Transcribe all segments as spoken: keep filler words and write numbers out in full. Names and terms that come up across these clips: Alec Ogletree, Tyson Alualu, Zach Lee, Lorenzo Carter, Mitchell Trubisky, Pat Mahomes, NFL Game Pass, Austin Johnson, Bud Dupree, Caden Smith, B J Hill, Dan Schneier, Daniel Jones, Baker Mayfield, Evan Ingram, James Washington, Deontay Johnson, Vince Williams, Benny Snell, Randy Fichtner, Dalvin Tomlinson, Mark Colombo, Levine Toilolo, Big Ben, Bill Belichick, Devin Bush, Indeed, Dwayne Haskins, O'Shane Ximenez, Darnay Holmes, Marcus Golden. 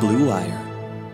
Blue Wire.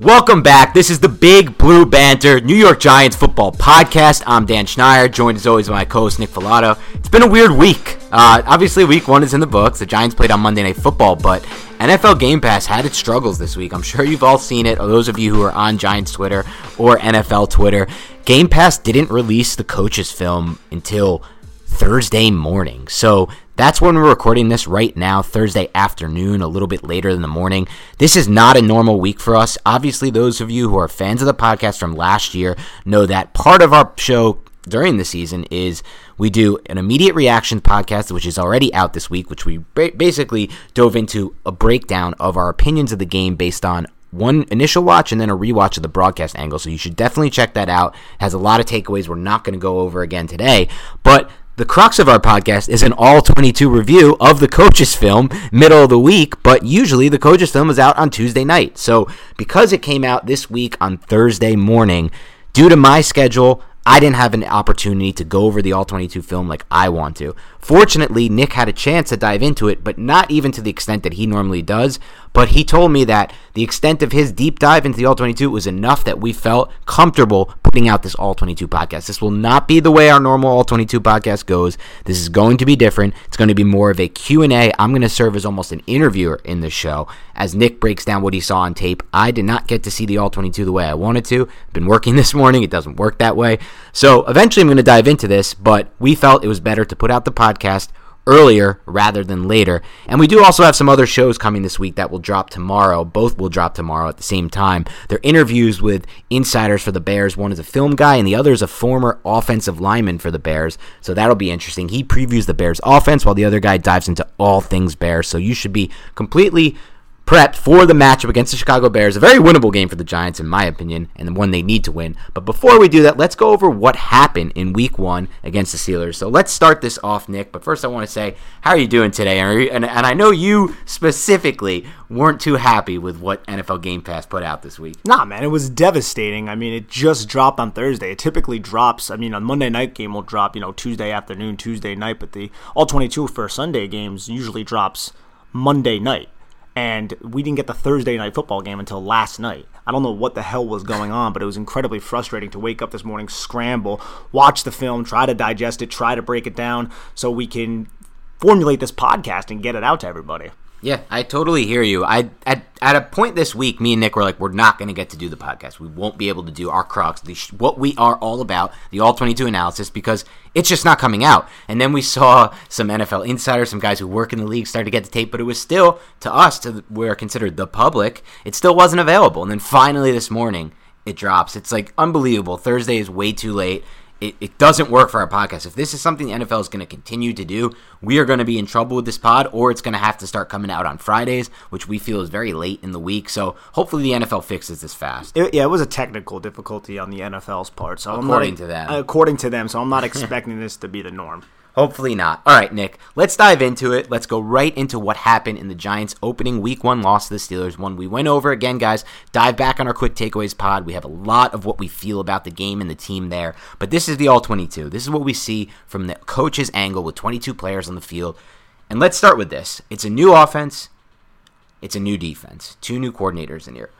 Welcome back. This is the Big Blue Banter, New York Giants football podcast. I'm Dan Schneier, joined as always by my co-host Nick Filato. It's been a weird week. Uh, obviously, week one is in the books. The Giants played on Monday Night Football, but N F L Game Pass had its struggles this week. I'm sure you've all seen it, or those of you who are on Giants Twitter or N F L Twitter. Game Pass didn't release the coaches' film until Thursday morning. So that's when we're recording this right now, Thursday afternoon, a little bit later in the morning. This is not a normal week for us. Obviously, those of you who are fans of the podcast from last year know that part of our show during the season is we do an immediate reaction podcast, which is already out this week, which we basically dove into a breakdown of our opinions of the game based on one initial watch and then a rewatch of the broadcast angle. So you should definitely check that out. It has a lot of takeaways we're not going to go over again today, but the crux of our podcast is an all twenty-two review of the coaches' film middle of the week, but usually the coaches' film is out on Tuesday night. So because it came out this week on Thursday morning, due to my schedule, I didn't have an opportunity to go over the all twenty-two film like I want to. Fortunately, Nick had a chance to dive into it, but not even to the extent that he normally does. But he told me that the extent of his deep dive into the all twenty-two was enough that we felt comfortable putting out this all twenty-two podcast. This will not be the way our normal all twenty-two podcast goes. This is going to be different. It's going to be more of a Q and A. I'm going to serve as almost an interviewer in this show as Nick breaks down what he saw on tape. I did not get to see the all twenty-two the way I wanted to. I've been working this morning. It doesn't work that way. So eventually I'm going to dive into this, but we felt it was better to put out the podcast earlier rather than later. And we do also have some other shows coming this week that will drop tomorrow. Both will drop tomorrow at the same time. They're interviews with insiders for the Bears. One is a film guy and the other is a former offensive lineman for the Bears. So that'll be interesting. He previews the Bears offense while the other guy dives into all things Bears. So you should be completely prepped for the matchup against the Chicago Bears. A very winnable game for the Giants, in my opinion, and the one they need to win. But before we do that, let's go over what happened in week one against the Steelers. So let's start this off, Nick. But first I want to say, how are you doing today? And, and I know you specifically weren't too happy with what N F L Game Pass put out this week. Nah, man, it was devastating. I mean, it just dropped on Thursday. It typically drops, I mean, a Monday night game will drop, you know, Tuesday afternoon, Tuesday night. But the all twenty-two for Sunday games usually drops Monday night. And we didn't get the Thursday night football game until last night. I don't know what the hell was going on, but it was incredibly frustrating to wake up this morning, scramble, watch the film, try to digest it, try to break it down so we can formulate this podcast and get it out to everybody. Yeah, I totally hear you. I at at a point this week, me and Nick were like, we're not going to get to do the podcast. We won't be able to do our crux, the, what we are all about, the all twenty-two analysis, because it's just not coming out. And then we saw some N F L insiders, some guys who work in the league start to get the tape, but it was still, to us, to the, we're considered the public, it still wasn't available. And then finally this morning, it drops. It's like unbelievable. Thursday is way too late. It, it doesn't work for our podcast. If this is something the N F L is going to continue to do, we are going to be in trouble with this pod, or it's going to have to start coming out on Fridays, which we feel is very late in the week. So hopefully the N F L fixes this fast. It, yeah, it was a technical difficulty on the N F L's part. So according I'm not, to them. According to them, so I'm not expecting this to be the norm. Hopefully not. All right, Nick, let's dive into it. Let's go right into what happened in the Giants' opening week one loss to the Steelers, one we went over. Again, guys, dive back on our quick takeaways pod. We have a lot of what we feel about the game and the team there, but this is the all twenty-two. This is what we see from the coach's angle with twenty-two players on the field, and let's start with this. It's a new offense. It's a new defense. Two new coordinators in here.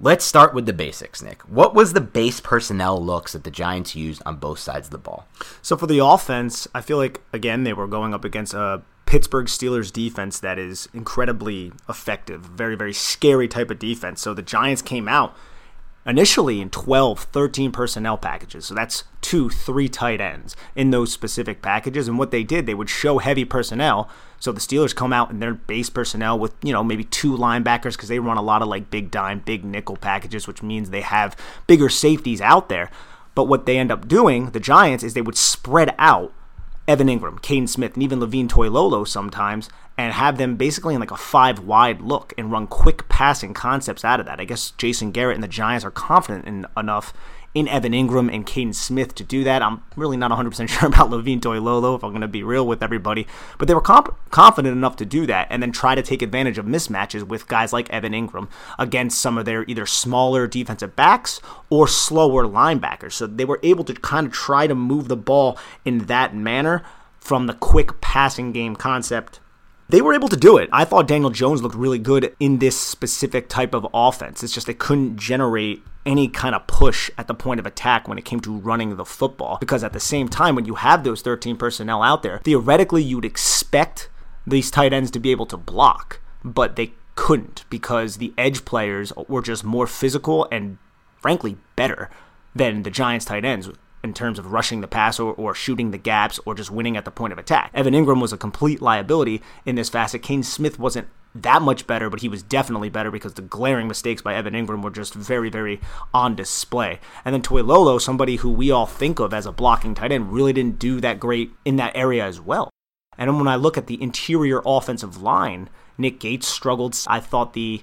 Let's start with the basics, Nick. What was the base personnel looks that the Giants used on both sides of the ball? So for the offense, I feel like, again, they were going up against a Pittsburgh Steelers defense that is incredibly effective, very, very scary type of defense. So the Giants came out initially in twelve, thirteen personnel packages. So that's two, three tight ends in those specific packages. And what they did, they would show heavy personnel. So the Steelers come out in their base personnel with, you know, maybe two linebackers because they run a lot of like big dime, big nickel packages, which means they have bigger safeties out there. But what they end up doing, the Giants, is they would spread out Evan Ingram, Caden Smith, and even Levine Toilolo sometimes, and have them basically in like a five-wide look and run quick passing concepts out of that. I guess Jason Garrett and the Giants are confident in, enough in Evan Ingram and Caden Smith to do that. I'm really not one hundred percent sure about Levine Toilolo, if I'm going to be real with everybody, but they were comp- confident enough to do that and then try to take advantage of mismatches with guys like Evan Ingram against some of their either smaller defensive backs or slower linebackers. So they were able to kind of try to move the ball in that manner from the quick passing game concept. They were able to do it. I thought Daniel Jones looked really good in this specific type of offense. It's just they couldn't generate any kind of push at the point of attack when it came to running the football. Because at the same time, when you have those thirteen personnel out there, theoretically you'd expect these tight ends to be able to block, but they couldn't because the edge players were just more physical and frankly better than the Giants tight ends in terms of rushing the pass or, or shooting the gaps or just winning at the point of attack. Evan Ingram was a complete liability in this facet. Caden Smith wasn't that much better, but he was definitely better because the glaring mistakes by Evan Ingram were just very, very on display. And then Toilolo, somebody who we all think of as a blocking tight end, really didn't do that great in that area as well. And then when I look at the interior offensive line, Nick Gates struggled. I thought the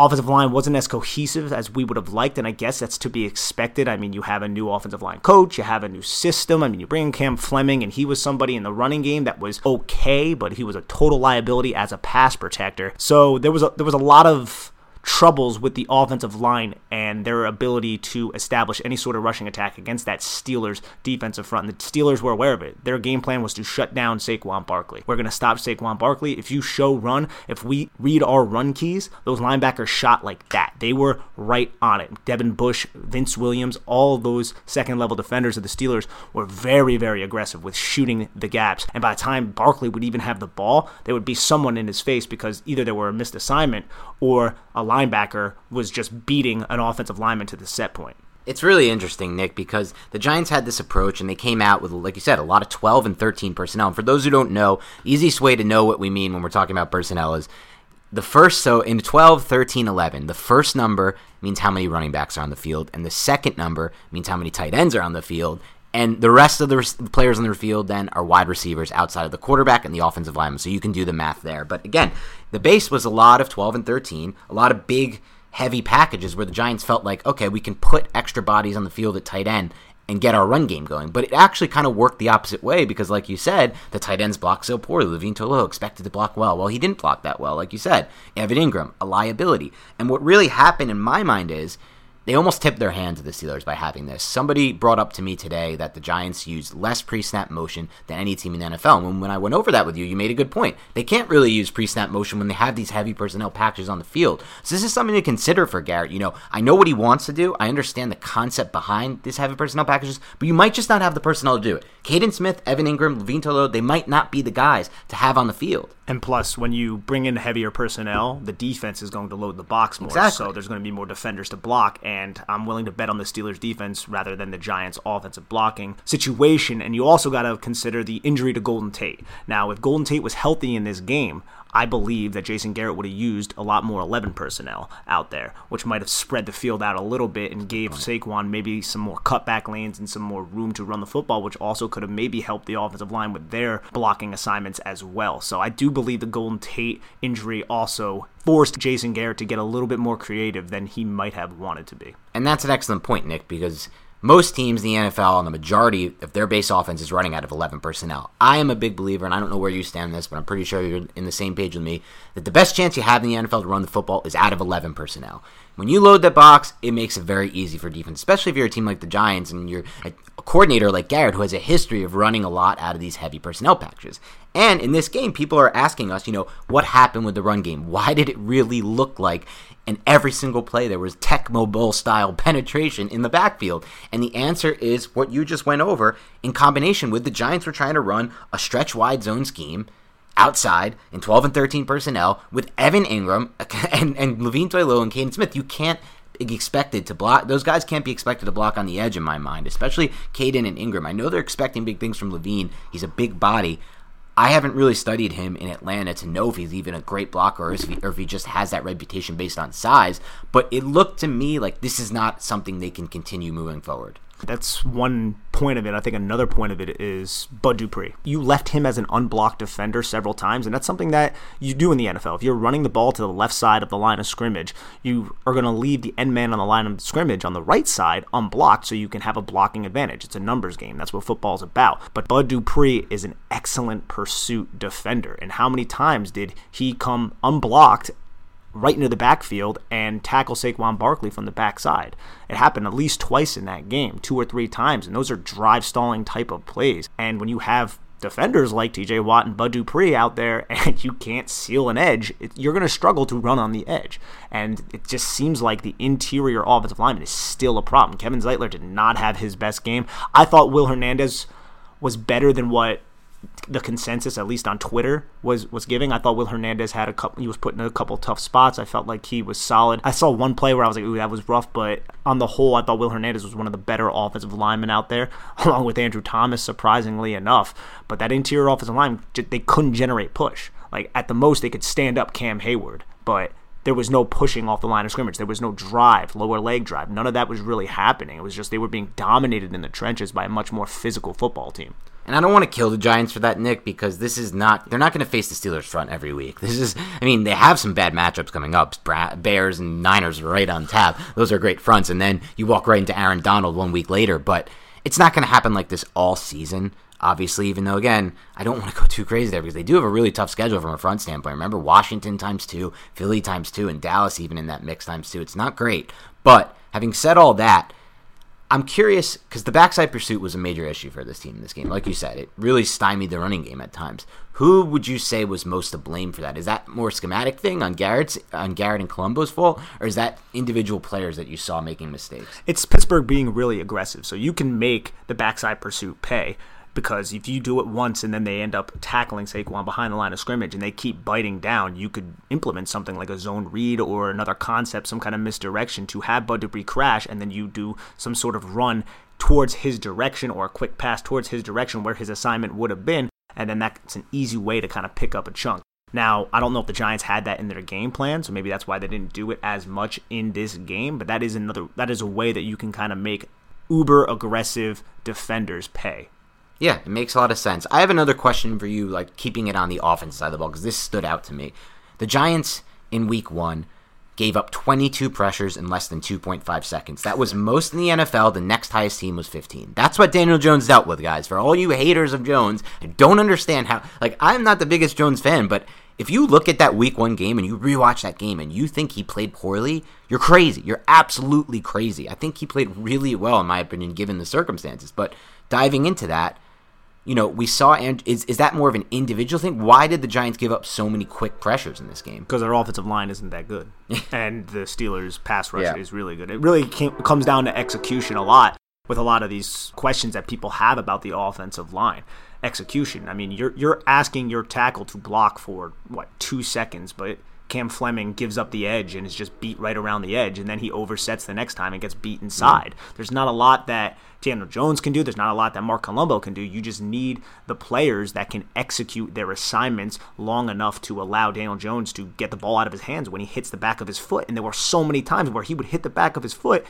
offensive line wasn't as cohesive as we would have liked, and I guess that's to be expected. I mean, you have a new offensive line coach, you have a new system. I mean, you bring in Cam Fleming, and he was somebody in the running game that was okay, but he was a total liability as a pass protector. So there was a, there was a lot of troubles with the offensive line and their ability to establish any sort of rushing attack against that Steelers defensive front. And the Steelers were aware of it. Their game plan was to shut down Saquon Barkley. We're going to stop Saquon Barkley. If you show run, if we read our run keys, those linebackers shot like that. They were right on it. Devin Bush, Vince Williams, all those second-level defenders of the Steelers were very, very aggressive with shooting the gaps. And by the time Barkley would even have the ball, there would be someone in his face because either there were a missed assignment or a linebacker was just beating an offensive lineman to the set point. It's really interesting, Nick, because the Giants had this approach and they came out with, like you said, a lot of twelve and thirteen personnel. And for those who don't know, the easiest way to know what we mean when we're talking about personnel is the first, so in twelve, thirteen, eleven, the first number means how many running backs are on the field, and the second number means how many tight ends are on the field. And the rest of the players on the field then are wide receivers outside of the quarterback and the offensive lineman. So you can do the math there. But again, the base was a lot of twelve and thirteen, a lot of big, heavy packages where the Giants felt like, okay, we can put extra bodies on the field at tight end and get our run game going. But it actually kind of worked the opposite way because, like you said, the tight ends blocked so poorly. Levine Toilolo expected to block well. Well, he didn't block that well, like you said. Evan Ingram, a liability. And what really happened in my mind is They almost tipped their hand to the Steelers by having this. Somebody brought up to me today that the Giants used less pre-snap motion than any team in the N F L. And when I went over that with you, you made a good point. They can't really use pre-snap motion when they have these heavy personnel packages on the field. So this is something to consider for Garrett. You know, I know what he wants to do. I understand the concept behind these heavy personnel packages, but you might just not have the personnel to do it. Caden Smith, Evan Ingram, Levine Toledo, they might not be the guys to have on the field. And plus, when you bring in heavier personnel, the defense is going to load the box more. Exactly. So there's going to be more defenders to block, and I'm willing to bet on the Steelers' defense rather than the Giants' offensive blocking situation. And you also got to consider the injury to Golden Tate. Now, if Golden Tate was healthy in this game, I believe that Jason Garrett would have used a lot more eleven personnel out there, which might have spread the field out a little bit and gave Saquon maybe some more cutback lanes and some more room to run the football, which also could have maybe helped the offensive line with their blocking assignments as well. So I do believe the Golden Tate injury also forced Jason Garrett to get a little bit more creative than he might have wanted to be. And that's an excellent point, Nick, because most teams in the N F L and the majority of their base offense is running out of eleven personnel. I am a big believer, and I don't know where you stand on this, but I'm pretty sure you're in the same page with me, that the best chance you have in the N F L to run the football is out of eleven personnel. When you load that box, it makes it very easy for defense, especially if you're a team like the Giants and you're a coordinator like Garrett who has a history of running a lot out of these heavy personnel packages. And in this game, people are asking us, you know, what happened with the run game? Why did it really look like in every single play there was Tecmo Bowl-style penetration in the backfield? And the answer is what you just went over in combination with the Giants were trying to run a stretch-wide zone scheme outside in twelve and thirteen personnel with Evan Ingram and, and Levine Toilolo and Caden Smith. You can't expected to block. Those guys can't be expected to block on the edge in my mind, especially Caden and Ingram. I know they're expecting big things from Levine. He's a big body. I haven't really studied him in Atlanta to know if he's even a great blocker or if, he, or if he just has that reputation based on size, but it looked to me like this is not something they can continue moving forward. That's one point of it. I think another point of it is Bud Dupree. You left him as an unblocked defender several times, and that's something that you do in the N F L. If you're running the ball to the left side of the line of scrimmage, you are going to leave the end man on the line of scrimmage on the right side unblocked so you can have a blocking advantage. It's a numbers game. That's what football's about. But Bud Dupree is an excellent pursuit defender, and how many times did he come unblocked right into the backfield and tackle Saquon Barkley from the backside? It happened at least twice in that game, two or three times, and those are drive-stalling type of plays. And when you have defenders like T J Watt and Bud Dupree out there and you can't seal an edge, it, you're going to struggle to run on the edge. And it just seems like the interior offensive lineman is still a problem. Kevin Zeitler did not have his best game. I thought Will Hernandez was better than what the consensus, at least on Twitter, was was giving. I thought Will Hernandez had a couple, he was put in a couple tough spots. I felt like he was solid. I saw one play where I was like, ooh, that was rough, but on the whole, I thought Will Hernandez was one of the better offensive linemen out there, along with Andrew Thomas, surprisingly enough. But that interior offensive line, they couldn't generate push. Like, at the most, they could stand up Cam Hayward, but there was no pushing off the line of scrimmage. There was no drive, lower leg drive. None of that was really happening. It was just they were being dominated in the trenches by a much more physical football team. And I don't want to kill the Giants for that, Nick, because this is not, they're not going to face the Steelers front every week. This is, I mean, they have some bad matchups coming up. Bears and Niners are right on tap. Those are great fronts. And then you walk right into Aaron Donald one week later, but it's not going to happen like this all season. Obviously, even though, again, I don't want to go too crazy there because they do have a really tough schedule from a front standpoint. Remember, Washington times two, Philly times two, and Dallas even in that mix times two. It's not great. But having said all that, I'm curious because the backside pursuit was a major issue for this team in this game. Like you said, it really stymied the running game at times. Who would you say was most to blame for that? Is that more schematic thing on Garrett's, on Garrett and Colombo's fault, or is that individual players that you saw making mistakes? It's Pittsburgh being really aggressive, so you can make the backside pursuit pay. Because if you do it once and then they end up tackling Saquon behind the line of scrimmage and they keep biting down, you could implement something like a zone read or another concept, some kind of misdirection to have Bud Dupree crash, and then you do some sort of run towards his direction or a quick pass towards his direction where his assignment would have been, and then that's an easy way to kind of pick up a chunk. Now, I don't know if the Giants had that in their game plan, so maybe that's why they didn't do it as much in this game, but that is another, that is a way that you can kind of make uber-aggressive defenders pay. Yeah, it makes a lot of sense. I have another question for you, like keeping it on the offense side of the ball, because this stood out to me. The Giants in week one gave up twenty-two pressures in less than two point five seconds. That was most in the N F L. The next highest team was fifteen. That's what Daniel Jones dealt with, guys. For all you haters of Jones, I don't understand how, like, I'm not the biggest Jones fan, but If you look at that week one game and you rewatch that game and you think he played poorly, you're crazy. You're absolutely crazy. I think he played really well, in my opinion, given the circumstances. But diving into that, you know, we saw, and is is that more of an individual thing? Why did the Giants give up so many quick pressures in this game? Because their offensive line isn't that good. And the Steelers' pass rush yeah. is really good. It really came, comes down to execution a lot with a lot of these questions that people have about the offensive line. Execution. I mean, you're you're asking your tackle to block for, what, two seconds, but Cam Fleming gives up the edge and is just beat right around the edge, and then he oversets the next time and gets beat inside. Mm-hmm. There's not a lot that Daniel Jones can do. There's not a lot that Mark Colombo can do. You just need the players that can execute their assignments long enough to allow Daniel Jones to get the ball out of his hands when he hits the back of his foot. And there were so many times where he would hit the back of his foot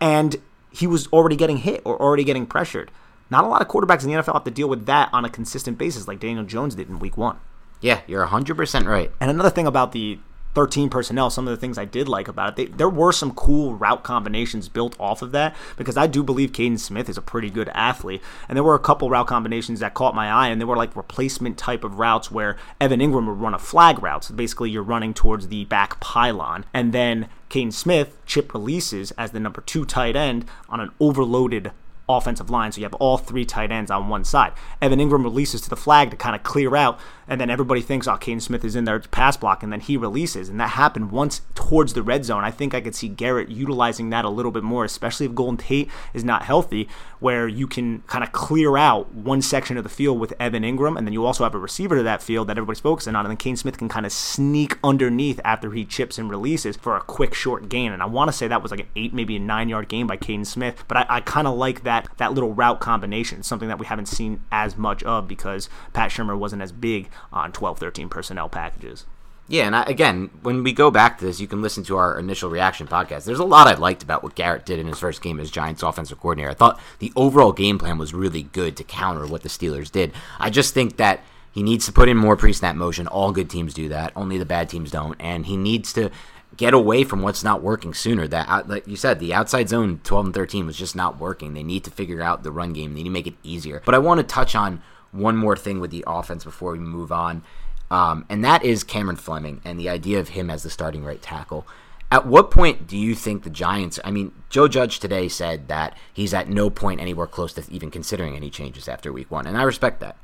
and he was already getting hit or already getting pressured. Not a lot of quarterbacks in the N F L have to deal with that on a consistent basis like Daniel Jones did in week one. Yeah, you're one hundred percent right. And another thing about the thirteen personnel, some of the things I did like about it, they, there were some cool route combinations built off of that, because I do believe Caden Smith is a pretty good athlete. And there were a couple route combinations that caught my eye, and they were like replacement type of routes where Evan Ingram would run a flag route. So basically you're running towards the back pylon, and then Caden Smith chip releases as the number two tight end on an overloaded offensive line, so you have all three tight ends on one side. Evan Ingram releases to the flag to kind of clear out, and then everybody thinks, oh, Caden Smith is in there to pass block, and then he releases, and that happened once towards the red zone. I think I could see Garrett utilizing that a little bit more, especially if Golden Tate is not healthy, where you can kind of clear out one section of the field with Evan Ingram, and then you also have a receiver to that field that everybody's focusing on, and then Caden Smith can kind of sneak underneath after he chips and releases for a quick short gain. And I want to say that was like an eight, maybe a nine yard gain by Caden Smith, but I, I kind of like that that little route combination, something that we haven't seen as much of because Pat Shurmur wasn't as big on twelve thirteen personnel packages. Yeah, and I, again, when we go back to this, you can listen to our initial reaction podcast. There's a lot I liked about what Garrett did in his first game as Giants offensive coordinator. I thought the overall game plan was really good to counter what the Steelers did. I just think that he needs to put in more pre-snap motion. All good teams do that. Only the bad teams don't. And he needs to get away from what's not working sooner. That, like you said, the outside zone twelve and thirteen was just not working. They need to figure out the run game. They need to make it easier. But I want to touch on one more thing with the offense before we move on, um, and that is Cameron Fleming and the idea of him as the starting right tackle. At what point do you think the Giants, I mean, Joe Judge today said that he's at no point anywhere close to even considering any changes after week one, and I respect that.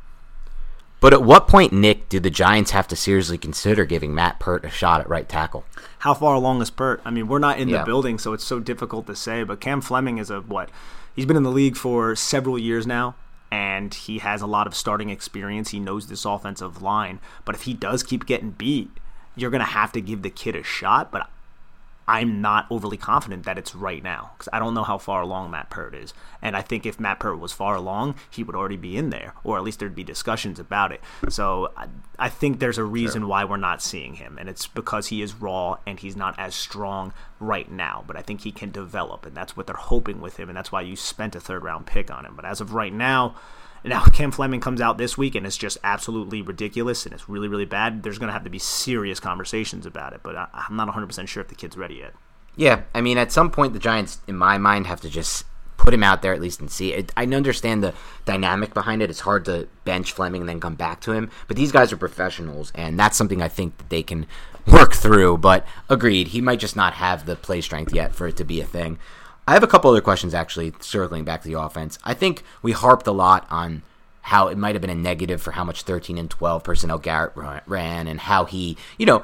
But at what point, Nick, do the Giants have to seriously consider giving Matt Pert a shot at right tackle? How far along is Pert? I mean, we're not in yeah. the building, so it's so difficult to say. But Cam Fleming is a what? He's been in the league for several years now, and he has a lot of starting experience. He knows this offensive line. But if he does keep getting beat, you're going to have to give the kid a shot. But I'm not overly confident that it's right now, because I don't know how far along Matt Pert is. And I think if Matt Pert was far along, he would already be in there, or at least there'd be discussions about it. So I, I think there's a reason sure. why we're not seeing him, and it's because he is raw and he's not as strong right now. But I think he can develop, and that's what they're hoping with him, and that's why you spent a third-round pick on him. But as of right now, now Cam Fleming comes out this week and it's just absolutely ridiculous and it's really, really bad. There's going to have to be serious conversations about it, but I, I'm not one hundred percent sure if the kid's ready yet. Yeah, I mean, at some point the Giants, in my mind, have to just put him out there at least and see. It, I understand the dynamic behind it. It's hard to bench Fleming and then come back to him, but these guys are professionals, and that's something I think that they can work through. But agreed, he might just not have the play strength yet for it to be a thing. I have a couple other questions, actually, circling back to the offense. I think we harped a lot on how it might have been a negative for how much thirteen and twelve personnel Garrett ran and how he, you know,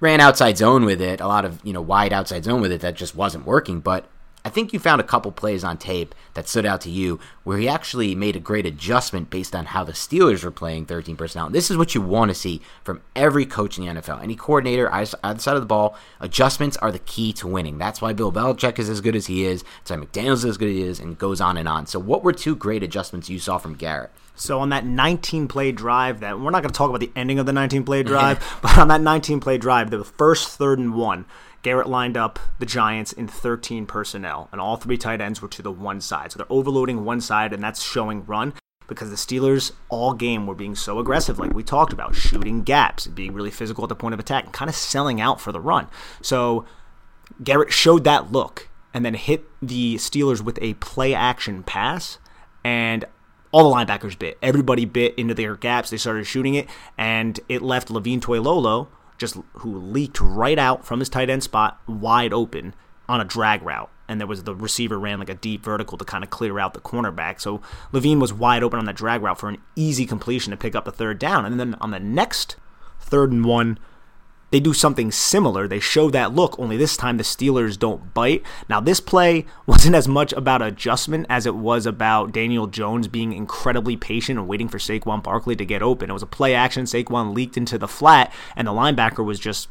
ran outside zone with it, a lot of, you know, wide outside zone with it that just wasn't working. But I think you found a couple plays on tape that stood out to you where he actually made a great adjustment based on how the Steelers were playing thirteen personnel. This is what you want to see from every coach in the N F L. Any coordinator either side of the ball, adjustments are the key to winning. That's why Bill Belichick is as good as he is, that's why McDaniels is as good as he is, and goes on and on. So what were two great adjustments you saw from Garrett? So on that nineteen-play drive, that we're not going to talk about the ending of the nineteen-play drive, but on that nineteen-play drive, the first third and one, Garrett lined up the Giants in thirteen personnel, and all three tight ends were to the one side. So they're overloading one side, and that's showing run because the Steelers all game were being so aggressive, like we talked about, shooting gaps, being really physical at the point of attack, and kind of selling out for the run. So Garrett showed that look and then hit the Steelers with a play-action pass, and all the linebackers bit. Everybody bit into their gaps. They started shooting it, and it left Levine Toilolo, just who leaked right out from his tight end spot, wide open on a drag route. And there was the receiver ran like a deep vertical to kind of clear out the cornerback. So Levine was wide open on that drag route for an easy completion to pick up a third down. And then on the next third and one, they do something similar. They show that look, only this time the Steelers don't bite. Now, this play wasn't as much about adjustment as it was about Daniel Jones being incredibly patient and waiting for Saquon Barkley to get open. It was a play action. Saquon leaked into the flat, and the linebacker was just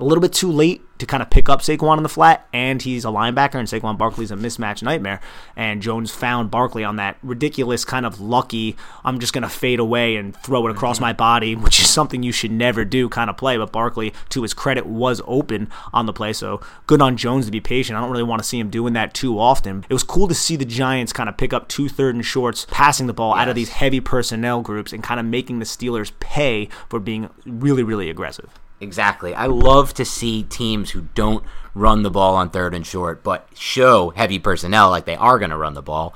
a little bit too late to kind of pick up Saquon in the flat, and he's a linebacker, and Saquon Barkley's a mismatch nightmare. And Jones found Barkley on that ridiculous kind of lucky, I'm just going to fade away and throw it across my body, which is something you should never do kind of play. But Barkley, to his credit, was open on the play, so good on Jones to be patient. I don't really want to see him doing that too often. It was cool to see the Giants kind of pick up two third and shorts, passing the ball yes. out of these heavy personnel groups and kind of making the Steelers pay for being really, really aggressive. Exactly. I love to see teams who don't run the ball on third and short, but show heavy personnel like they are going to run the ball,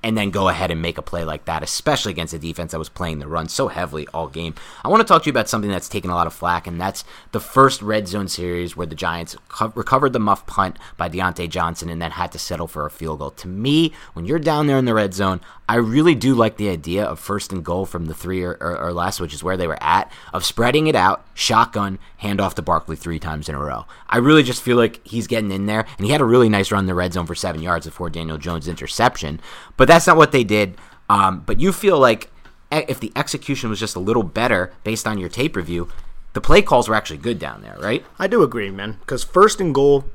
and then go ahead and make a play like that, especially against a defense that was playing the run so heavily all game. I want to talk to you about something that's taken a lot of flack, and that's the first red zone series where the Giants co- recovered the muff punt by Deontay Johnson and then had to settle for a field goal. To me, when you're down there in the red zone, I really do like the idea of first and goal from the three or, or, or less, which is where they were at, of spreading it out, shotgun, hand off to Barkley three times in a row. I really just feel like he's getting in there, and he had a really nice run in the red zone for seven yards before Daniel Jones' interception, but that's not what they did, um, but you feel like if the execution was just a little better based on your tape review, the play calls were actually good down there, right? I do agree, man, because first and goal,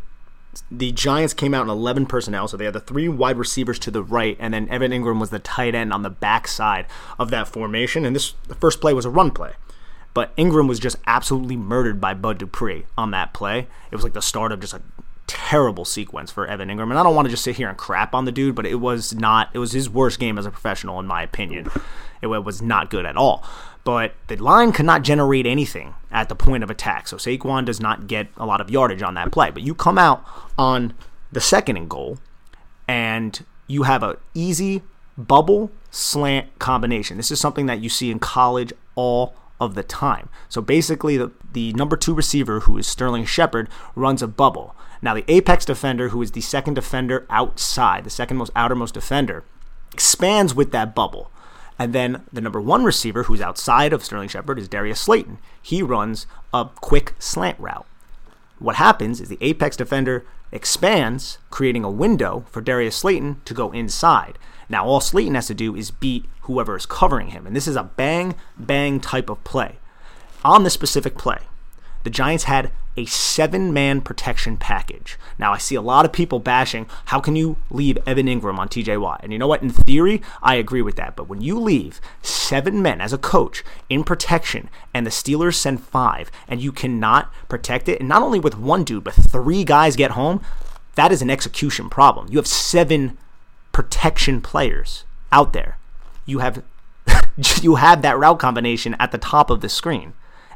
the Giants came out in eleven personnel, so they had the three wide receivers to the right, and then Evan Ingram was the tight end on the backside of that formation, and this the first play was a run play. But Ingram was just absolutely murdered by Bud Dupree on that play. It was like the start of just a terrible sequence for Evan Ingram, and I don't want to just sit here and crap on the dude, but it was not it was his worst game as a professional, in my opinion. It was not good at all. But the line could not generate anything at the point of attack, so Saquon does not get a lot of yardage on that play. But you come out on the second and goal, and you have an easy bubble slant combination. This is something that you see in college all of the time. So basically, the, the number two receiver, who is Sterling Shepard, runs a bubble. Now, the apex defender, who is the second defender outside, the second most outermost defender, expands with that bubble. And then the number one receiver, who's outside of Sterling Shepard, is Darius Slayton. He runs a quick slant route. What happens is the apex defender expands, creating a window for Darius Slayton to go inside. Now, all Slayton has to do is beat whoever is covering him. And this is a bang-bang type of play. On this specific play, the Giants had a seven-man protection package. Now, I see a lot of people bashing, how can you leave Evan Ingram on T J Watt? And you know what? In theory, I agree with that. But when you leave seven men as a coach in protection, and the Steelers send five, and you cannot protect it, and not only with one dude, but three guys get home, that is an execution problem. You have seven protection players out there. You have, you have that route combination at the top of the screen.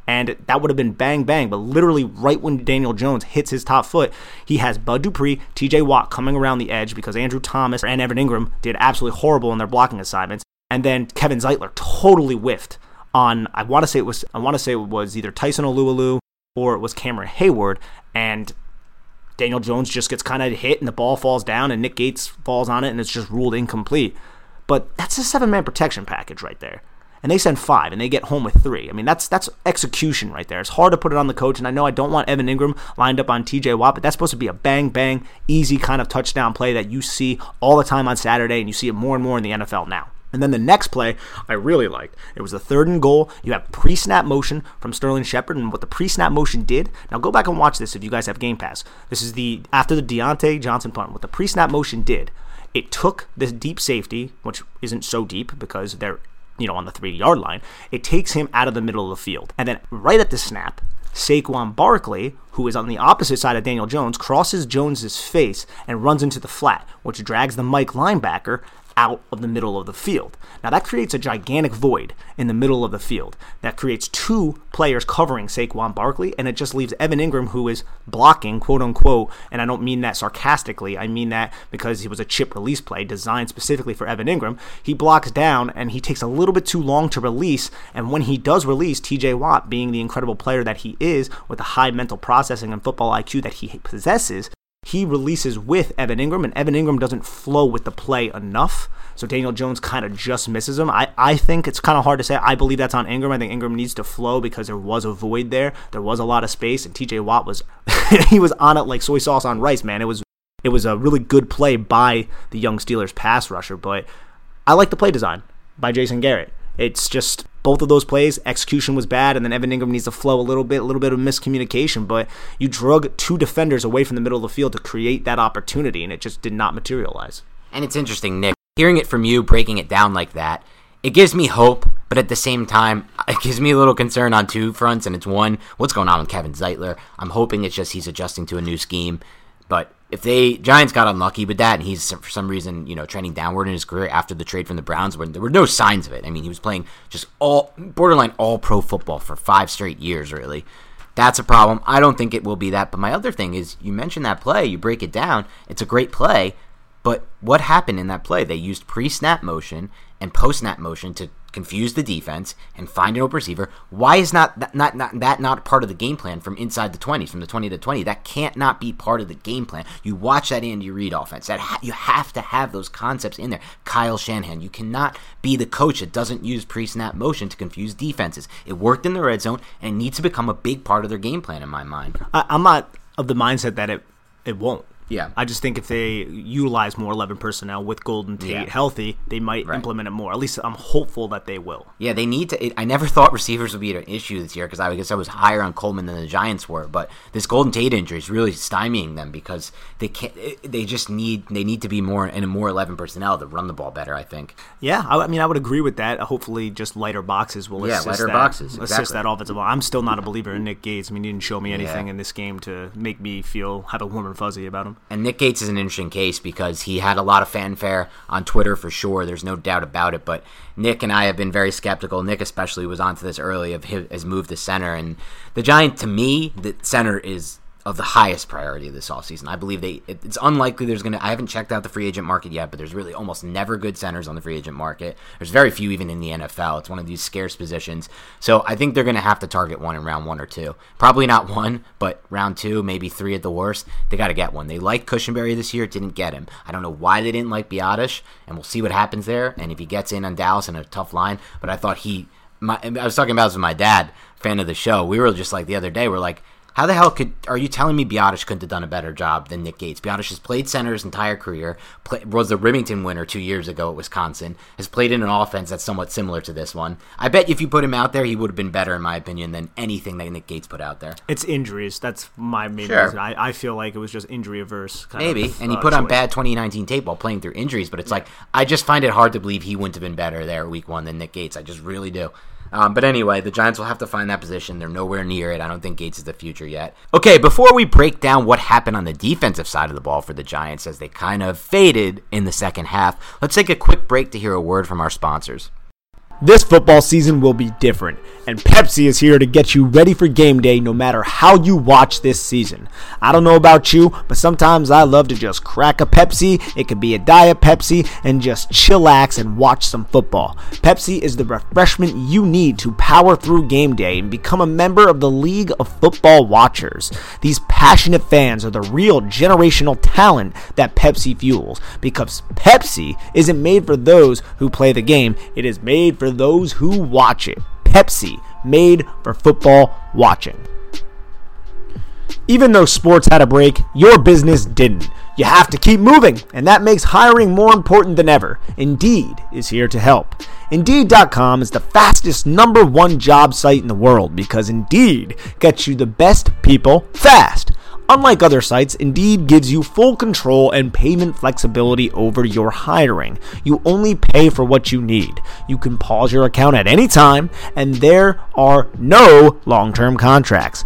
And that would have been bang, bang. But literally right when Daniel Jones hits his top foot, he has Bud Dupree, T J Watt coming around the edge because Andrew Thomas and Evan Ingram did absolutely horrible in their blocking assignments. And then Kevin Zeitler totally whiffed on, I want to say it was, I want to say it was either Tyson Alualu or it was Cameron Hayward. And Daniel Jones just gets kind of hit and the ball falls down and Nick Gates falls on it and it's just ruled incomplete. But that's a seven-man protection package right there. And they send five, and they get home with three. I mean, that's that's execution right there. It's hard to put it on the coach, and I know I don't want Evan Ingram lined up on T J Watt, but that's supposed to be a bang-bang, easy kind of touchdown play that you see all the time on Saturday, and you see it more and more in the N F L now. And then the next play I really liked. It was the third and goal. You have pre-snap motion from Sterling Shepard, and what the pre-snap motion did. Now, go back and watch this if you guys have Game Pass. This is the after the Deontay Johnson punt. What the pre-snap motion did, it took this deep safety, which isn't so deep because they're you know, on the three-yard line, it takes him out of the middle of the field. And then right at the snap, Saquon Barkley, who is on the opposite side of Daniel Jones, crosses Jones's face and runs into the flat, which drags the Mike linebacker out of the middle of the field. Now that creates a gigantic void in the middle of the field. That creates two players covering Saquon Barkley, and it just leaves Evan Ingram, who is blocking, quote unquote, and I don't mean that sarcastically, I mean that because he was a chip release play designed specifically for Evan Ingram. He blocks down and he takes a little bit too long to release, and when he does release, T J Watt, being the incredible player that he is with the high mental processing and football I Q that he possesses, he releases with Evan Ingram, and Evan Ingram doesn't flow with the play enough. So Daniel Jones kind of just misses him. I, I think it's kind of hard to say. I believe that's on Ingram. I think Ingram needs to flow because there was a void there. There was a lot of space, and T J Watt was he was on it like soy sauce on rice, man. It was it was a really good play by the young Steelers pass rusher, but I like the play design by Jason Garrett. It's just both of those plays, execution was bad, and then Evan Ingram needs to flow a little bit, a little bit of miscommunication, but you drug two defenders away from the middle of the field to create that opportunity, and it just did not materialize. And it's interesting, Nick, hearing it from you, breaking it down like that, it gives me hope, but at the same time, it gives me a little concern on two fronts, and it's one, what's going on with Kevin Zeitler? I'm hoping it's just he's adjusting to a new scheme, but if they Giants got unlucky with that, and he's for some reason, you know, trending downward in his career after the trade from the Browns, when there were no signs of it. I mean, he was playing just all borderline all pro football for five straight years, really. That's a problem. I don't think it will be that. But my other thing is, you mentioned that play, you break it down, it's a great play, but what happened in that play? They used pre-snap motion and post-snap motion to confuse the defense and find an open receiver. Why is not that not, not that not part of the game plan from inside the twenties, from the twenty to twenty? That can't not be part of the game plan. You watch that Andy Reid offense. That ha- you have to have those concepts in there. Kyle Shanahan, you cannot be the coach that doesn't use pre-snap motion to confuse defenses. It worked in the red zone, and it needs to become a big part of their game plan in my mind. I, I'm not of the mindset that it it won't. Yeah, I just think if they utilize more eleven personnel with Golden Tate yeah. healthy, they might right. implement it more. At least I'm hopeful that they will. Yeah, they need to. It, I never thought receivers would be an issue this year because I guess I was higher on Coleman than the Giants were. But this Golden Tate injury is really stymieing them because they can't. They just need. They need to be more in a more eleven personnel to run the ball better, I think. Yeah, I, I mean, I would agree with that. Hopefully, just lighter boxes will yeah, assist lighter that, boxes assist exactly. that offensive ball. I'm still not a believer in Nick Gates. I mean, he didn't show me anything yeah. in this game to make me feel have a warm and fuzzy about him. And Nick Gates is an interesting case because he had a lot of fanfare on Twitter for sure. There's no doubt about it. But Nick and I have been very skeptical. Nick especially was onto this early of his move to center. And the Giant, to me, the center is of the highest priority of this offseason. I believe they. it's unlikely there's going to... I haven't checked out the free agent market yet, but there's really almost never good centers on the free agent market. There's very few even in the N F L. It's one of these scarce positions. So I think they're going to have to target one in round one or two. Probably not one, but round two, maybe three at the worst. They got to get one. They liked Cushenberry this year, didn't get him. I don't know why they didn't like Biotish, and we'll see what happens there. And if he gets in on Dallas in a tough line, but I thought he... My, I was talking about this with my dad, fan of the show. We were just like the other day, we're like, how the hell could are you telling me Biotish couldn't have done a better job than Nick Gates? Biotish has played center his entire career, play, was the Remington winner two years ago at Wisconsin, has played in an offense that's somewhat similar to this one. I bet if you put him out there, he would have been better, in my opinion, than anything that Nick Gates put out there. It's injuries. That's my main sure. reason. I, I feel like it was just injury-averse. Kind Maybe, of, and he uh, put choice. on bad twenty nineteen tape while playing through injuries, but it's like I just find it hard to believe he wouldn't have been better there week one than Nick Gates. I just really do. Um, but anyway, the Giants will have to find that position. They're nowhere near it. I don't think Gates is the future yet. Okay, before we break down what happened on the defensive side of the ball for the Giants as they kind of faded in the second half, let's take a quick break to hear a word from our sponsors. This football season will be different, and Pepsi is here to get you ready for game day no matter how you watch this season. I don't know about you, but sometimes I love to just crack a Pepsi, it could be a Diet Pepsi, and just chillax and watch some football. Pepsi is the refreshment you need to power through game day and become a member of the League of Football Watchers. These passionate fans are the real generational talent that Pepsi fuels, because Pepsi isn't made for those who play the game, it is made for those who watch it. Pepsi, made for football watching. Even though sports had a break, your business didn't. You have to keep moving, and that makes hiring more important than ever. Indeed is here to help. Indeed dot com is the fastest number one job site in the world because Indeed gets you the best people fast. Unlike other sites, Indeed gives you full control and payment flexibility over your hiring. You only pay for what you need. You can pause your account at any time, and there are no long-term contracts.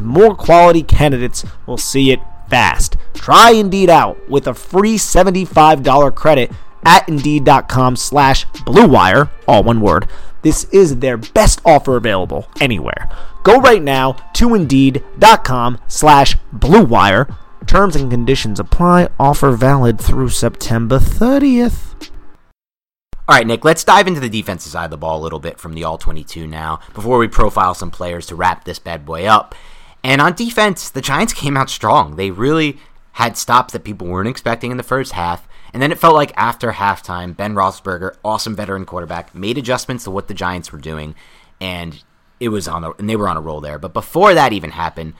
more quality candidates will see it fast. Try Indeed out with a free seventy-five dollars credit at Indeed.com slash Blue Wire, all one word. This is their best offer available anywhere. Go right now to Indeed.com slash Blue Wire. Terms and conditions apply. Offer valid through September thirtieth. All right, Nick, let's dive into the defensive side of the ball a little bit from the all twenty-two now before we profile some players to wrap this bad boy up. And on defense, the Giants came out strong. They really had stops that people weren't expecting in the first half. And then it felt like after halftime, Ben Roethlisberger, awesome veteran quarterback, made adjustments to what the Giants were doing, and it was on the, and they were on a roll there. But before that even happened,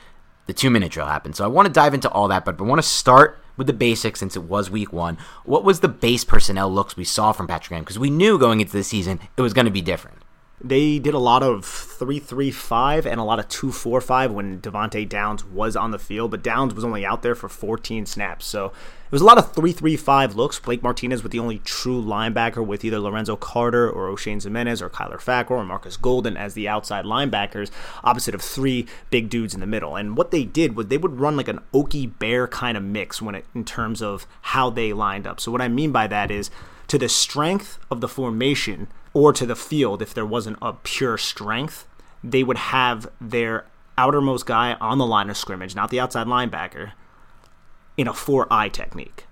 the two-minute drill happened. So I want to dive into all that, but I want to start with the basics since it was week one. What was the base personnel looks we saw from Patrick Graham? Because we knew going into the season it was going to be different. They did a lot of three three five and a lot of two four five when Devontae Downs was on the field, but Downs was only out there for fourteen snaps. So it was a lot of three three five looks. Blake Martinez with the only true linebacker, with either Lorenzo Carter or O'Shane Ximenez or Kyler Fackrell or Marcus Golden as the outside linebackers, opposite of three big dudes in the middle. And what they did was they would run like an Okie Bear kind of mix when it, in terms of how they lined up. So what I mean by that is, to the strength of the formation, or to the field, if there wasn't a pure strength, they would have their outermost guy on the line of scrimmage, not the outside linebacker, in a four-eye technique.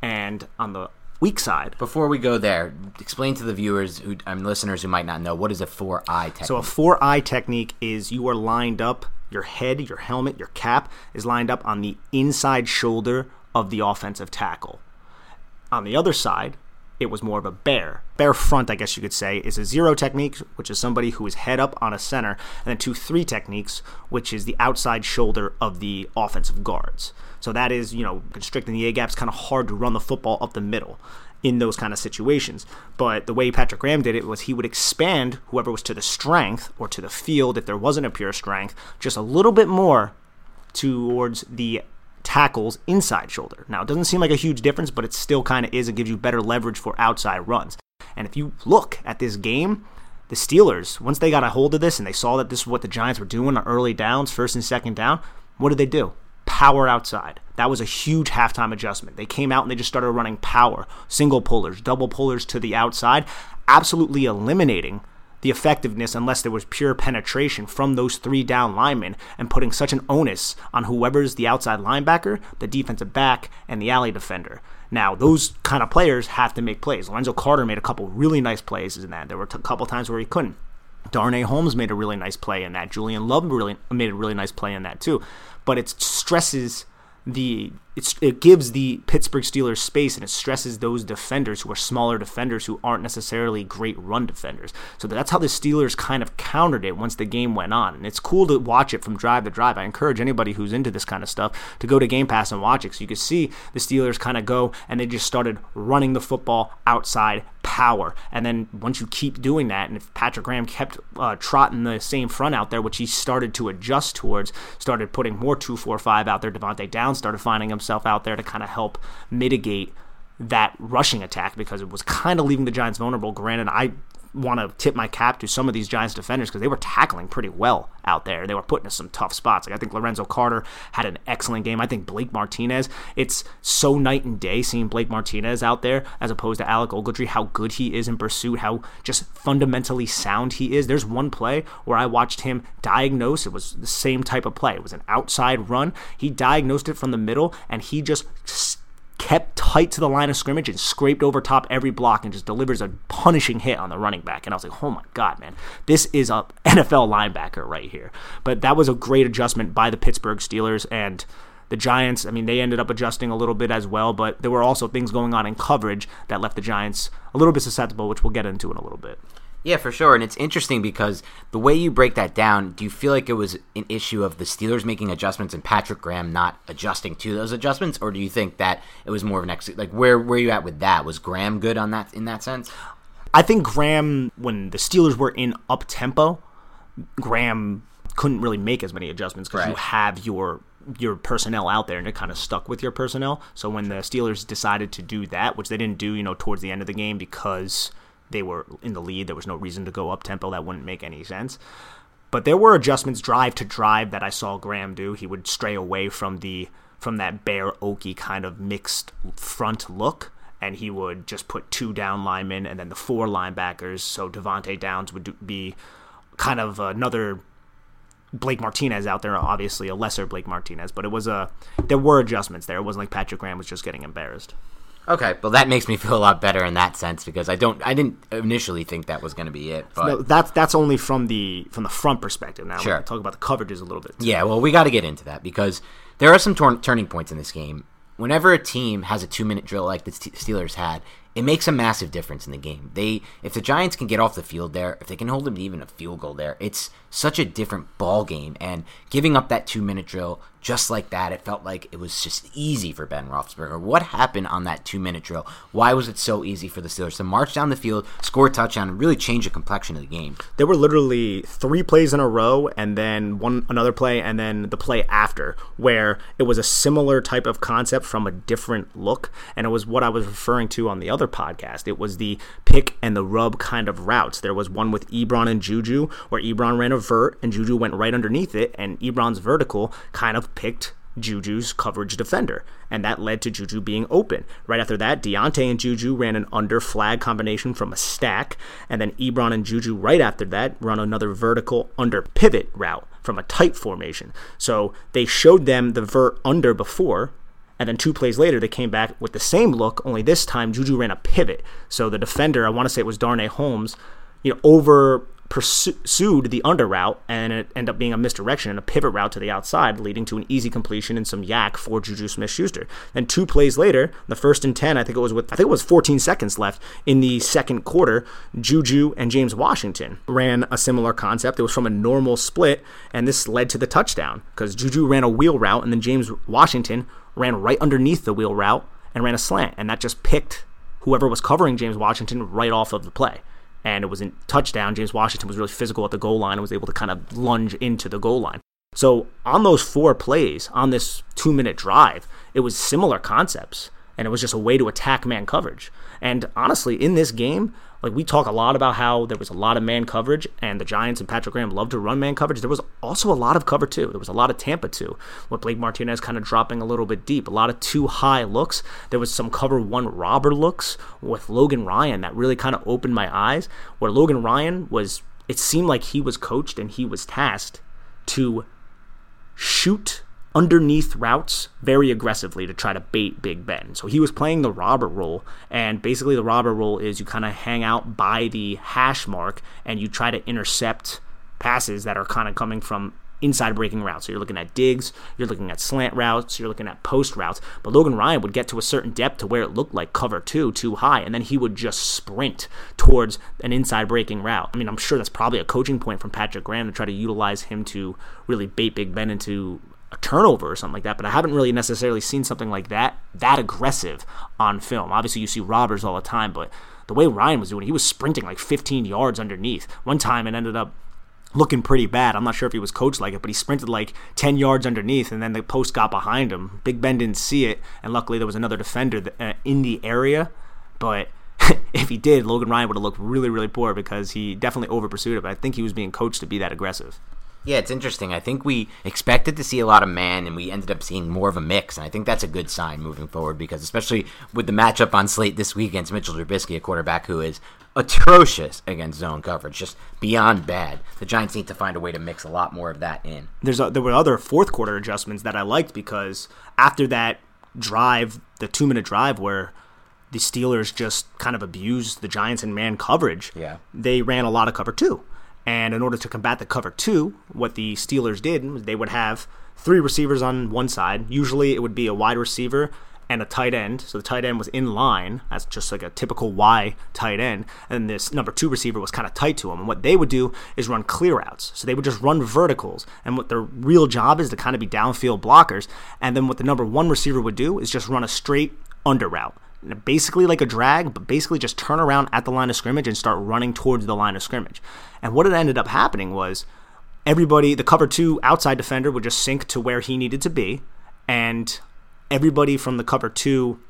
And on the weak side... Before we go there, explain to the viewers, who um, listeners who might not know, what is a four-eye technique? So a four-eye technique is you are lined up, your head, your helmet, your cap is lined up on the inside shoulder of the offensive tackle. On the other side, it was more of a bear. Bear front, I guess you could say, is a zero technique, which is somebody who is head up on a center, and then two three techniques, which is the outside shoulder of the offensive guards. So that is, you know, constricting the A-gaps, kind of hard to run the football up the middle in those kind of situations. But the way Patrick Graham did it was he would expand whoever was to the strength or to the field, if there wasn't a pure strength, just a little bit more towards the tackles inside shoulder. Now, it doesn't seem like a huge difference, but it still kind of is. It gives you better leverage for outside runs. And if you look at this game, the Steelers, once they got a hold of this and they saw that this is what the Giants were doing on early downs, first and second down, what did they do? Power outside. That was a huge halftime adjustment. They came out and they just started running power, single pullers, double pullers to the outside, absolutely eliminating the effectiveness, unless there was pure penetration from those three down linemen, and putting such an onus on whoever's the outside linebacker, the defensive back, and the alley defender. Now, those kind of players have to make plays. Lorenzo Carter made a couple really nice plays in that. There were a couple times where he couldn't. Darnay Holmes made a really nice play in that. Julian Love really made a really nice play in that too. But it stresses the it's, it gives the Pittsburgh Steelers space, and it stresses those defenders who are smaller defenders who aren't necessarily great run defenders. So that's how the Steelers kind of countered it once the game went on. And it's cool to watch it from drive to drive. I encourage anybody who's into this kind of stuff to go to Game Pass and watch it, so you can see the Steelers kind of go, and they just started running the football outside power. And then once you keep doing that, and if Patrick Graham kept uh, trotting the same front out there, which he started to adjust towards, started putting more two four five out there, Devontae Downs started finding himself out there to kind of help mitigate that rushing attack, because it was kind of leaving the Giants vulnerable. Granted, I want to tip my cap to some of these Giants defenders, because they were tackling pretty well out there. They were putting us some tough spots. Like, I think Lorenzo Carter had an excellent game. I think Blake Martinez, it's so night and day seeing Blake Martinez out there as opposed to Alec Ogletree, how good he is in pursuit, how just fundamentally sound he is. There's one play where I watched him diagnose. It was the same type of play. It was an outside run. He diagnosed it from the middle, and he just kept tight to the line of scrimmage and scraped over top every block and just delivers a punishing hit on the running back. And I was like, oh my God, man, this is an N F L linebacker right here. But that was a great adjustment by the Pittsburgh Steelers. And the Giants, I mean, they ended up adjusting a little bit as well, but there were also things going on in coverage that left the Giants a little bit susceptible, which we'll get into in a little bit. Yeah, for sure. And it's interesting because the way you break that down, do you feel like it was an issue of the Steelers making adjustments and Patrick Graham not adjusting to those adjustments? Or do you think that it was more of an ex- like where were you at with that? Was Graham good on that in that sense? I think Graham, when the Steelers were in up-tempo, Graham couldn't really make as many adjustments because right. you have your your personnel out there and you're kind of stuck with your personnel. So when the Steelers decided to do that, which they didn't do, you know, towards the end of the game because they were in the lead, there was no reason to go up-tempo. That wouldn't make any sense. But there were adjustments drive to drive that I saw Graham do. He would stray away from the from that bare, oaky kind of mixed front look. And he would just put two down linemen and then the four linebackers. So Devontae Downs would do, be kind of another Blake Martinez out there, obviously a lesser Blake Martinez. But it was a there were adjustments there. It wasn't like Patrick Graham was just getting embarrassed. Okay, well that makes me feel a lot better in that sense because I don't I didn't initially think that was going to be it. But no, that's that's only from the from the front perspective. Now sure. We'll talk about the coverages a little bit too. Yeah, well we got to get into that because there are some tor- turning points in this game. Whenever a team has a two-minute drill like the Steelers had, it makes a massive difference in the game. They, if the Giants can get off the field there, if they can hold them to even a field goal there, it's such a different ball game. And giving up that two-minute drill just like that, it felt like it was just easy for Ben Roethlisberger. What happened on that two-minute drill? Why was it so easy for the Steelers to march down the field, score a touchdown, and really change the complexion of the game? There were literally three plays in a row, and then one another play, and then the play after, where it was a similar type of concept from a different look, and it was what I was referring to on the other podcast. It was the pick and the rub kind of routes. There was one with Ebron and Juju, where Ebron ran a vert, and Juju went right underneath it, and Ebron's vertical kind of picked Juju's coverage defender, and that led to Juju being open. Right after that, Deontay and Juju ran an under flag combination from a stack, and then Ebron and Juju right after that run another vertical under pivot route from a tight formation. So they showed them the vert under before, and then two plays later, they came back with the same look, only this time Juju ran a pivot. So the defender, I want to say it was Darnay Holmes, you know, over pursued the under route, and it ended up being a misdirection and a pivot route to the outside, leading to an easy completion and some yak for Juju Smith-Schuster. Then two plays later, the first and ten, I think it was with I think it was fourteen seconds left in the second quarter, Juju and James Washington ran a similar concept. It was from a normal split, and this led to the touchdown because Juju ran a wheel route, and then James Washington ran right underneath the wheel route and ran a slant, and that just picked whoever was covering James Washington right off of the play. And it was a touchdown. James Washington was really physical at the goal line and was able to kind of lunge into the goal line. So on those four plays, on this two-minute drive, it was similar concepts, and it was just a way to attack man coverage. And honestly, in this game, like we talk a lot about how there was a lot of man coverage, and the Giants and Patrick Graham loved to run man coverage. There was also a lot of cover two. There was a lot of Tampa two, with Blake Martinez kind of dropping a little bit deep. A lot of two high looks. There was some cover one robber looks with Logan Ryan that really kind of opened my eyes, where Logan Ryan was, it seemed like he was coached and he was tasked to shoot underneath routes very aggressively to try to bait Big Ben. So he was playing the robber role, and basically the robber role is you kind of hang out by the hash mark and you try to intercept passes that are kind of coming from inside breaking routes. So you're looking at digs, you're looking at slant routes, you're looking at post routes, but Logan Ryan would get to a certain depth to where it looked like cover two, too high, and then he would just sprint towards an inside breaking route. I mean, I'm sure that's probably a coaching point from Patrick Graham to try to utilize him to really bait Big Ben into a turnover or something like that, but I haven't really necessarily seen something like that, that aggressive on film. Obviously, you see robbers all the time, but the way Ryan was doing it, he was sprinting like fifteen yards underneath. One time it ended up looking pretty bad. I'm not sure if he was coached like it, but he sprinted like ten yards underneath, and then the post got behind him. Big Ben didn't see it, and luckily there was another defender in the area, but if he did, Logan Ryan would have looked really, really poor because he definitely over-pursued it, but I think he was being coached to be that aggressive. Yeah, it's interesting. I think we expected to see a lot of man, and we ended up seeing more of a mix, and I think that's a good sign moving forward because especially with the matchup on slate this week against Mitchell Trubisky, a quarterback who is atrocious against zone coverage, just beyond bad. The Giants need to find a way to mix a lot more of that in. There's a, There were other fourth quarter adjustments that I liked because after that drive, the two-minute drive where the Steelers just kind of abused the Giants in man coverage, yeah. They ran a lot of cover two. And in order to combat the cover two, what the Steelers did, they would have three receivers on one side. Usually it would be a wide receiver and a tight end. So the tight end was in line. That's just like a typical Y tight end. And this number two receiver was kind of tight to him. And what they would do is run clear outs. So they would just run verticals. And what their real job is to kind of be downfield blockers. And then what the number one receiver would do is just run a straight under route. Basically like a drag, but basically just turn around at the line of scrimmage and start running towards the line of scrimmage. And what it ended up happening was everybody, the cover two outside defender would just sink to where he needed to be. And everybody from the cover two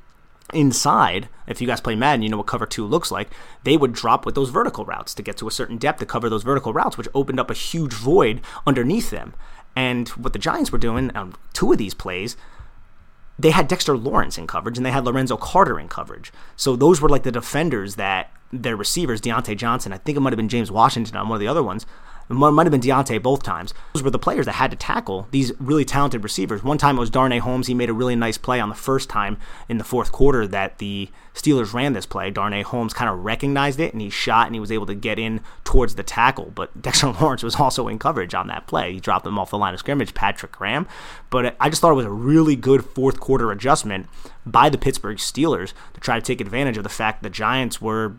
inside, if you guys play Madden, you know what cover two looks like, they would drop with those vertical routes to get to a certain depth to cover those vertical routes, which opened up a huge void underneath them. And what the Giants were doing on two of these plays, they had Dexter Lawrence in coverage and they had Lorenzo Carter in coverage. So those were like the defenders that their receivers, Deontay Johnson, I think it might have been James Washington on one of the other ones, it might have been Deontay both times. Those were the players that had to tackle these really talented receivers. One time it was Darnay Holmes. He made a really nice play on the first time in the fourth quarter that the Steelers ran this play. Darnay Holmes kind of recognized it and he shot and he was able to get in towards the tackle. But Dexter Lawrence was also in coverage on that play. He dropped him off the line of scrimmage, Patrick Graham. But I just thought it was a really good fourth quarter adjustment by the Pittsburgh Steelers to try to take advantage of the fact the Giants were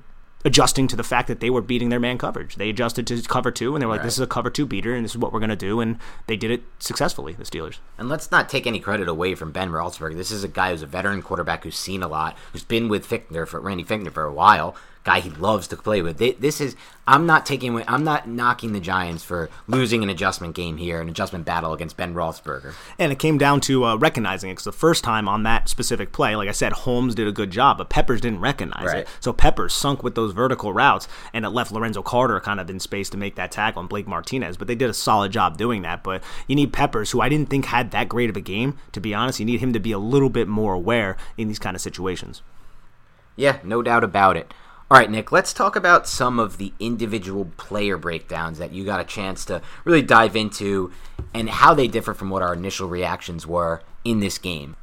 adjusting to the fact that they were beating their man coverage. They adjusted to cover two, and they were like, right, this is a cover two beater, and this is what we're going to do, and they did it successfully, the Steelers. And let's not take any credit away from Ben Roethlisberger. This is a guy who's a veteran quarterback who's seen a lot, who's been with Fichtner for Randy Fichtner for a while, guy he loves to play with. This is, I'm not taking away, I'm not knocking the Giants for losing an adjustment game here, an adjustment battle against Ben Roethlisberger. And it came down to uh, recognizing it, because the first time on that specific play, like I said, Holmes did a good job, but Peppers didn't recognize right. it. So Peppers sunk with those vertical routes, and it left Lorenzo Carter kind of in space to make that tackle and Blake Martinez, but they did a solid job doing that. But you need Peppers, who I didn't think had that great of a game, to be honest. You need him to be a little bit more aware in these kind of situations. Yeah, no doubt about it. All right, Nick, let's talk about some of the individual player breakdowns that you got a chance to really dive into and how they differ from what our initial reactions were in this game.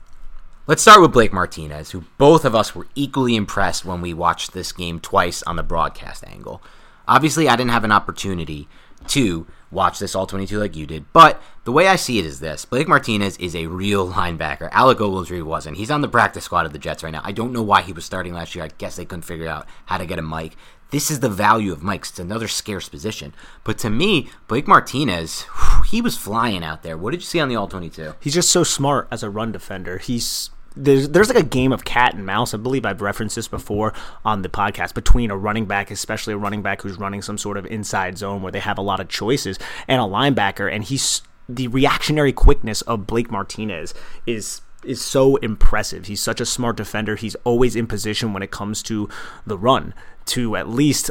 Let's start with Blake Martinez, who both of us were equally impressed when we watched this game twice on the broadcast angle. Obviously, I didn't have an opportunity to watch this all twenty-two like you did, but the way I see it is this. Blake Martinez is a real linebacker. Alec Ogletree wasn't. He's on the practice squad of the Jets right now. I don't know why he was starting last year. I guess they couldn't figure out how to get a Mike. This is the value of Mike's. It's another scarce position. But to me, Blake Martinez, whew, he was flying out there. What did you see on the all twenty-two? He's just so smart as a run defender. He's... There's, there's like a game of cat and mouse. I believe I've referenced this before on the podcast, between a running back, especially a running back who's running some sort of inside zone where they have a lot of choices, and a linebacker. And he's the reactionary quickness of Blake Martinez is is so impressive. He's such a smart defender. He's always in position when it comes to the run to at least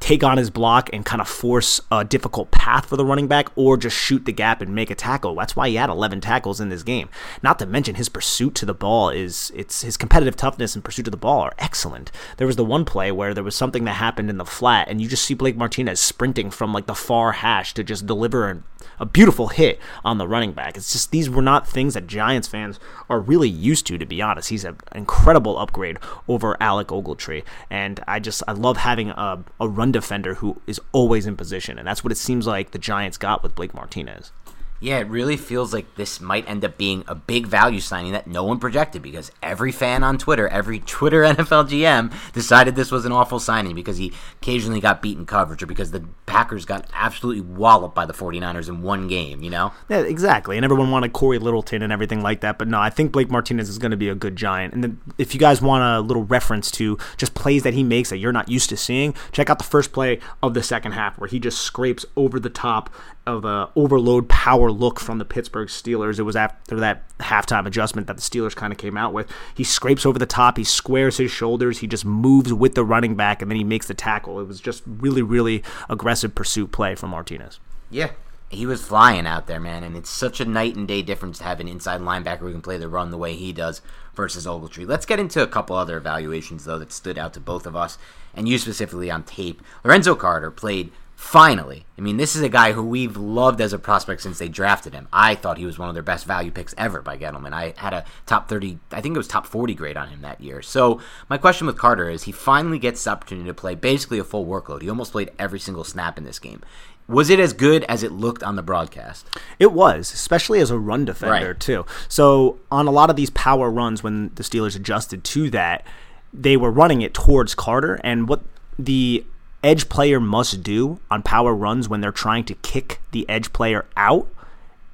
take on his block and kind of force a difficult path for the running back, or just shoot the gap and make a tackle. That's why he had eleven tackles in this game. Not to mention his pursuit to the ball is, it's his competitive toughness and pursuit to the ball are excellent. There was the one play where there was something that happened in the flat, and you just see Blake Martinez sprinting from like the far hash to just deliver an, a beautiful hit on the running back. It's just, these were not things that Giants fans are really used to, to be honest. He's an incredible upgrade over Alec Ogletree, and I just, I love having a, a run defender who is always in position, and that's what it seems like the Giants got with Blake Martinez. Yeah, it really feels like this might end up being a big value signing that no one projected, because every fan on Twitter, every Twitter N F L G M decided this was an awful signing because he occasionally got beaten coverage, or because the Packers got absolutely walloped by the 49ers in one game, you know? Yeah, exactly. And everyone wanted Corey Littleton and everything like that, but no, I think Blake Martinez is going to be a good Giant. And then if you guys want a little reference to just plays that he makes that you're not used to seeing, check out the first play of the second half where he just scrapes over the top of a overload power look from the Pittsburgh Steelers. It was after that halftime adjustment that the Steelers kind of came out with. He scrapes over the top. He squares his shoulders. He just moves with the running back, and then he makes the tackle. It was just really, really aggressive pursuit play from Martinez. Yeah, he was flying out there, man, and it's such a night and day difference to have an inside linebacker who can play the run the way he does versus Ogletree. Let's get into a couple other evaluations, though, that stood out to both of us, and you specifically on tape. Lorenzo Carter played Finally. I mean, this is a guy who we've loved as a prospect since they drafted him. I thought he was one of their best value picks ever by Gettleman. I had a top thirty, I think it was top forty grade on him that year. So my question with Carter is he finally gets the opportunity to play basically a full workload. He almost played every single snap in this game. Was it as good as it looked on the broadcast? It was, especially as a run defender, right. too. So on a lot of these power runs, when the Steelers adjusted to that, they were running it towards Carter. And what the edge player must do on power runs when they're trying to kick the edge player out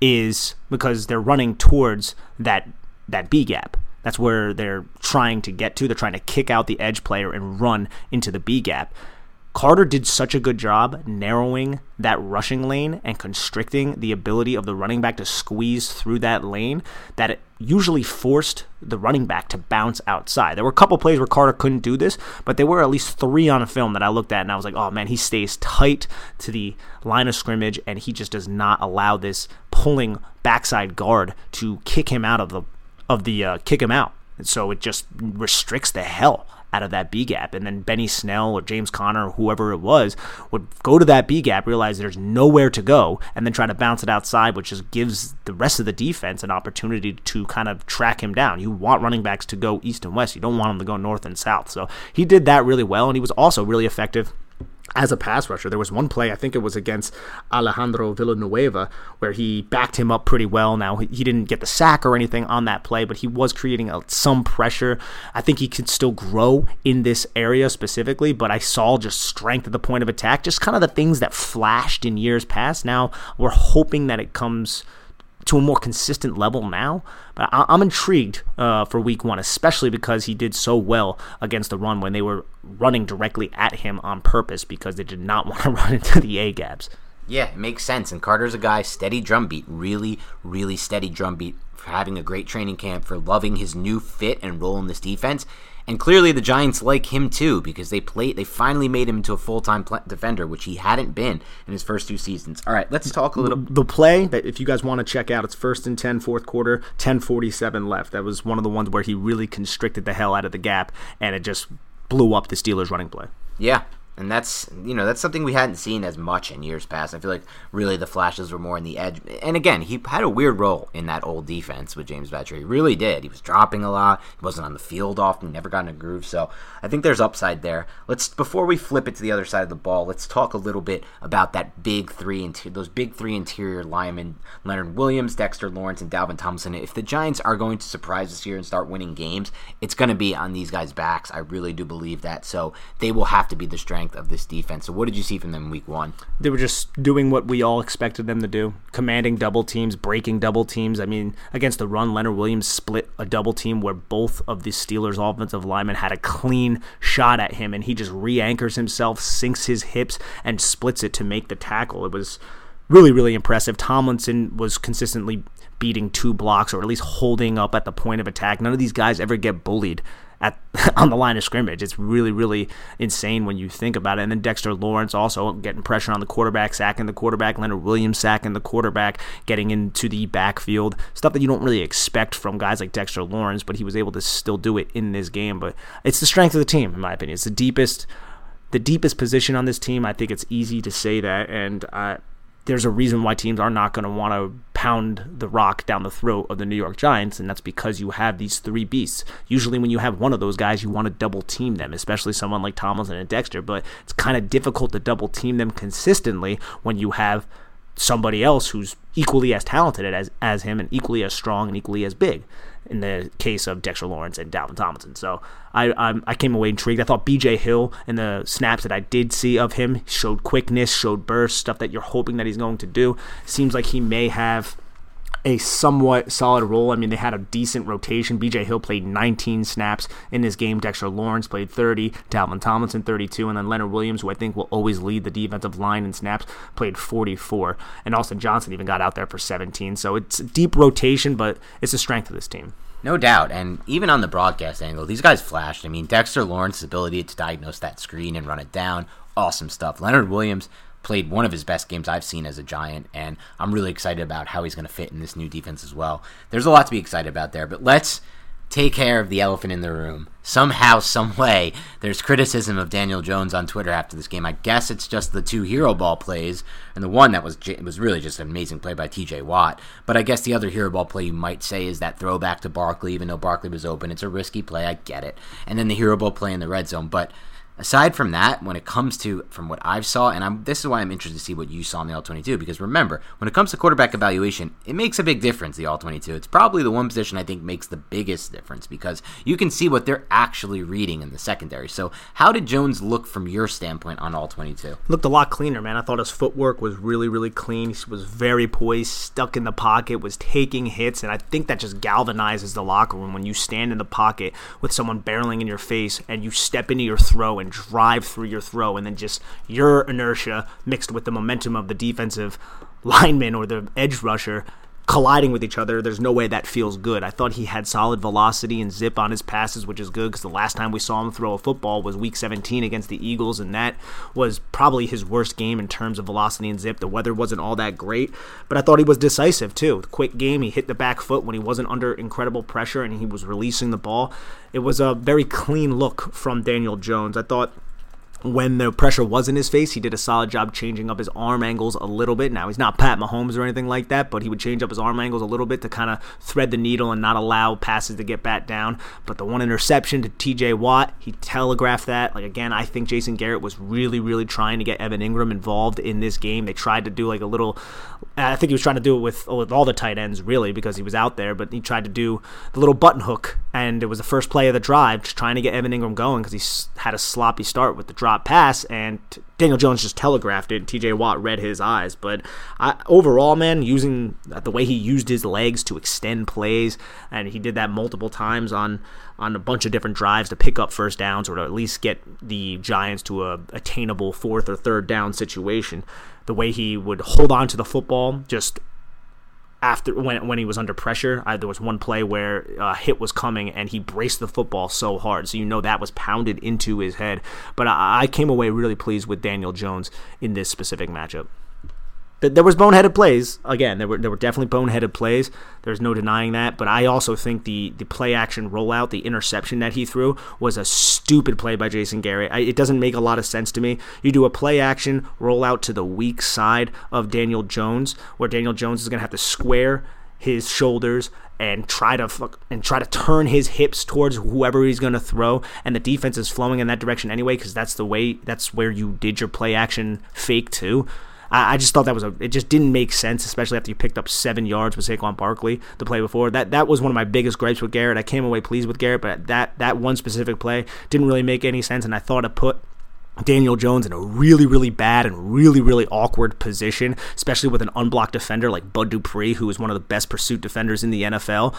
is because they're running towards that that B gap. That's where they're trying to get to. They're trying to kick out the edge player and run into the B gap. Carter did such a good job narrowing that rushing lane and constricting the ability of the running back to squeeze through that lane that it usually forced the running back to bounce outside. There were a couple plays where Carter couldn't do this, but there were at least three on a film that I looked at and I was like, oh man, he stays tight to the line of scrimmage and he just does not allow this pulling backside guard to kick him out of the, of the uh, kick him out. And so it just restricts the hell out of that B gap. And then Benny Snell or James Conner or whoever it was would go to that B gap, realize there's nowhere to go, and then try to bounce it outside, which just gives the rest of the defense an opportunity to kind of track him down. You want running backs to go east and west. You don't want them to go north and south. So he did that really well, and he was also really effective as a pass rusher. There was one play, I think it was against Alejandro Villanueva, where he backed him up pretty well. Now, he didn't get the sack or anything on that play, but he was creating a, some pressure. I think he could still grow in this area specifically, but I saw just strength at the point of attack, just kind of the things that flashed in years past. Now, we're hoping that it comes to a more consistent level now, but I, I'm intrigued uh, for week one, especially because he did so well against the run when they were running directly at him on purpose because they did not want to run into the A-gaps. Yeah, it makes sense, and Carter's a guy, steady drumbeat, really, really steady drumbeat for having a great training camp, for loving his new fit and role in this defense, and clearly the Giants like him too because they played, they finally made him into a full-time pl- defender, which he hadn't been in his first two seasons. All right, let's talk a little. The play that if you guys want to check out, it's first and ten, fourth quarter, ten forty-seven left. That was one of the ones where he really constricted the hell out of the gap, and it just blew up the Steelers' running play. Yeah. And that's, you know, that's something we hadn't seen as much in years past. I feel like really the flashes were more in the edge. And again, he had a weird role in that old defense with James Batcher. He really did. He was dropping a lot. He wasn't on the field often. He never got in a groove. So I think there's upside there. Let's, before we flip it to the other side of the ball, let's talk a little bit about that big three, inter- those big three interior linemen, Leonard Williams, Dexter Lawrence, and Dalvin Tomlinson. If the Giants are going to surprise us here and start winning games, it's going to be on these guys' backs. I really do believe that. So they will have to be the strength of this defense. So what did you see from them week one? They were just doing what we all expected them to do, commanding double teams, breaking double teams. I mean, against the run, Leonard Williams split a double team where both of the Steelers offensive linemen had a clean shot at him, and he just re-anchors himself, sinks his hips, and splits it to make the tackle. It was really, really impressive. Tomlinson was consistently beating two blocks or at least holding up at the point of attack. None of these guys ever get bullied At, on the line of scrimmage. It's really, really insane when you think about it. And then Dexter Lawrence also getting pressure on the quarterback, sacking the quarterback, Leonard Williams sacking the quarterback, getting into the backfield, stuff that you don't really expect from guys like Dexter Lawrence, but he was able to still do it in this game. But it's the strength of the team, in my opinion. It's the deepest, the deepest position on this team. I think it's easy to say that, and I... there's a reason why teams are not going to want to pound the rock down the throat of the New York Giants, and that's because you have these three beasts. Usually when you have one of those guys, you want to double-team them, especially someone like Tomlinson and Dexter, but it's kind of difficult to double-team them consistently when you have somebody else who's equally as talented as, as him and equally as strong and equally as big in the case of Dexter Lawrence and Dalvin Tomlinson. So I, I I came away intrigued. I thought B J Hill and the snaps that I did see of him showed quickness, showed burst, stuff that you're hoping that he's going to do. Seems like he may have a somewhat solid role. I mean, they had a decent rotation. B J Hill played nineteen snaps in this game. Dexter Lawrence played thirty. Dalvin Tomlinson, thirty-two. And then Leonard Williams, who I think will always lead the defensive line in snaps, played forty-four. And Austin Johnson even got out there for seventeen. So it's a deep rotation, but it's the strength of this team. No doubt, and even on the broadcast angle, these guys flashed. I mean, Dexter Lawrence's ability to diagnose that screen and run it down, awesome stuff. Leonard Williams played one of his best games I've seen as a Giant, and I'm really excited about how he's going to fit in this new defense as well. There's a lot to be excited about there, but let's take care of the elephant in the room. Somehow, some way, there's criticism of Daniel Jones on Twitter after this game. I guess it's just the two hero ball plays, and the one that was it was really just an amazing play by T J Watt. But I guess the other hero ball play you might say is that throwback to Barkley, even though Barkley was open. It's a risky play, I get it. And then the hero ball play in the red zone. But aside from that, when it comes to, from what I saw, and I'm, this is why I'm interested to see what you saw in the All twenty-two, because remember, when it comes to quarterback evaluation, it makes a big difference, the All twenty-two. It's probably the one position I think makes the biggest difference, because you can see what they're actually reading in the secondary. So how did Jones look from your standpoint on All twenty-two? Looked a lot cleaner, man. I thought his footwork was really, really clean. He was very poised, stuck in the pocket, was taking hits, and I think that just galvanizes the locker room when you stand in the pocket with someone barreling in your face and you step into your throw and and drive through your throw, and then just your inertia mixed with the momentum of the defensive lineman or the edge rusher colliding with each other, there's no way that feels good. I thought he had solid velocity and zip on his passes, which is good because the last time we saw him throw a football was week seventeen against the Eagles, and that was probably his worst game in terms of velocity and zip. The weather wasn't all that great, but I thought he was decisive too. The quick game, he hit the back foot when he wasn't under incredible pressure and he was releasing the ball. It was a very clean look from Daniel Jones. I thought when the pressure was in his face, he did a solid job changing up his arm angles a little bit. Now, he's not Pat Mahomes or anything like that, but he would change up his arm angles a little bit to kind of thread the needle and not allow passes to get back down. But the one interception to T J Watt, he telegraphed that. Like, again, I think Jason Garrett was really, really trying to get Evan Ingram involved in this game. They tried to do like a little – I think he was trying to do it with, with all the tight ends, really, because he was out there. But he tried to do the little button hook, and it was the first play of the drive, just trying to get Evan Ingram going because he had a sloppy start with the drive pass, and Daniel Jones just telegraphed it. T J Watt read his eyes. But I, overall, man, using the way he used his legs to extend plays, and he did that multiple times on on a bunch of different drives to pick up first downs or to at least get the Giants to a attainable fourth or third down situation. The way he would hold on to the football, just after when when he was under pressure, I, there was one play where a hit was coming and he braced the football so hard. So you know that was pounded into his head. But I, I came away really pleased with Daniel Jones in this specific matchup. There was boneheaded plays. Again, there were there were definitely boneheaded plays. There's no denying that. But I also think the, the play-action rollout, the interception that he threw, was a stupid play by Jason Garrett. I, it doesn't make a lot of sense to me. You do a play-action rollout to the weak side of Daniel Jones, where Daniel Jones is going to have to square his shoulders and try to fuck, and try to turn his hips towards whoever he's going to throw, and the defense is flowing in that direction anyway because that's the way that's where you did your play-action fake to. I just thought that was a. It just didn't make sense, especially after you picked up seven yards with Saquon Barkley the play before. That that was one of my biggest gripes with Garrett. I came away pleased with Garrett, but that that one specific play didn't really make any sense, and I thought it put Daniel Jones in a really, really bad and really, really awkward position, especially with an unblocked defender like Bud Dupree, who is one of the best pursuit defenders in the N F L.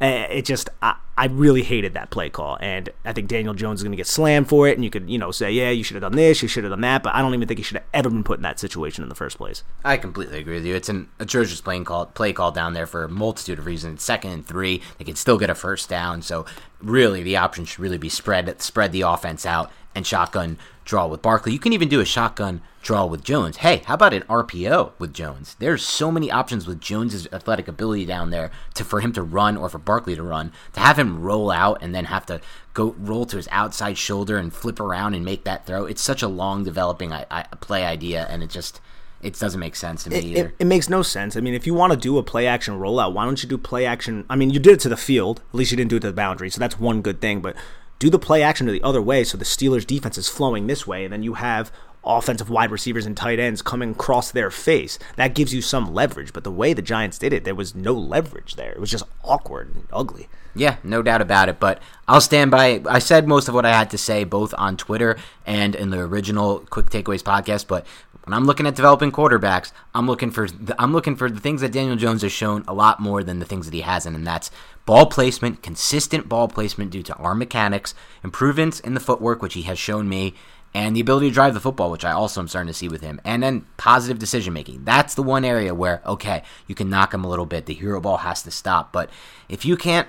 It just, I, I really hated that play call, and I think Daniel Jones is going to get slammed for it, and you could, you know, say, yeah, you should have done this, you should have done that, but I don't even think he should have ever been put in that situation in the first place. I completely agree with you. It's an atrocious play call, play call down there for a multitude of reasons. It's second and three, they could still get a first down, so really the option should really be spread, spread the offense out and shotgun draw with Barkley. You can even do a shotgun draw with Jones. Hey, how about an R P O with Jones? There's so many options with Jones's athletic ability down there to for him to run or for Barkley to run. To have him roll out and then have to go roll to his outside shoulder and flip around and make that throw. It's such a long developing I, I, play idea, and it just it doesn't make sense to me it, either. It, it makes no sense. I mean, if you want to do a play-action rollout, why don't you do play-action? I mean, you did it to the field. At least you didn't do it to the boundary, so that's one good thing, but do the play action to the other way so the Steelers' defense is flowing this way, and then you have offensive wide receivers and tight ends coming across their face. That gives you some leverage, but the way the Giants did it, there was no leverage there. It was just awkward and ugly. Yeah, no doubt about it, but I'll stand by it. I said most of what I had to say both on Twitter and in the original Quick Takeaways podcast, but when I'm looking at developing quarterbacks, I'm looking for the, I'm looking for the things that Daniel Jones has shown a lot more than the things that he hasn't, and that's ball placement, consistent ball placement due to arm mechanics, improvements in the footwork, which he has shown me, and the ability to drive the football, which I also am starting to see with him, and then positive decision-making. That's the one area where, okay, you can knock him a little bit. The hero ball has to stop, but if you can't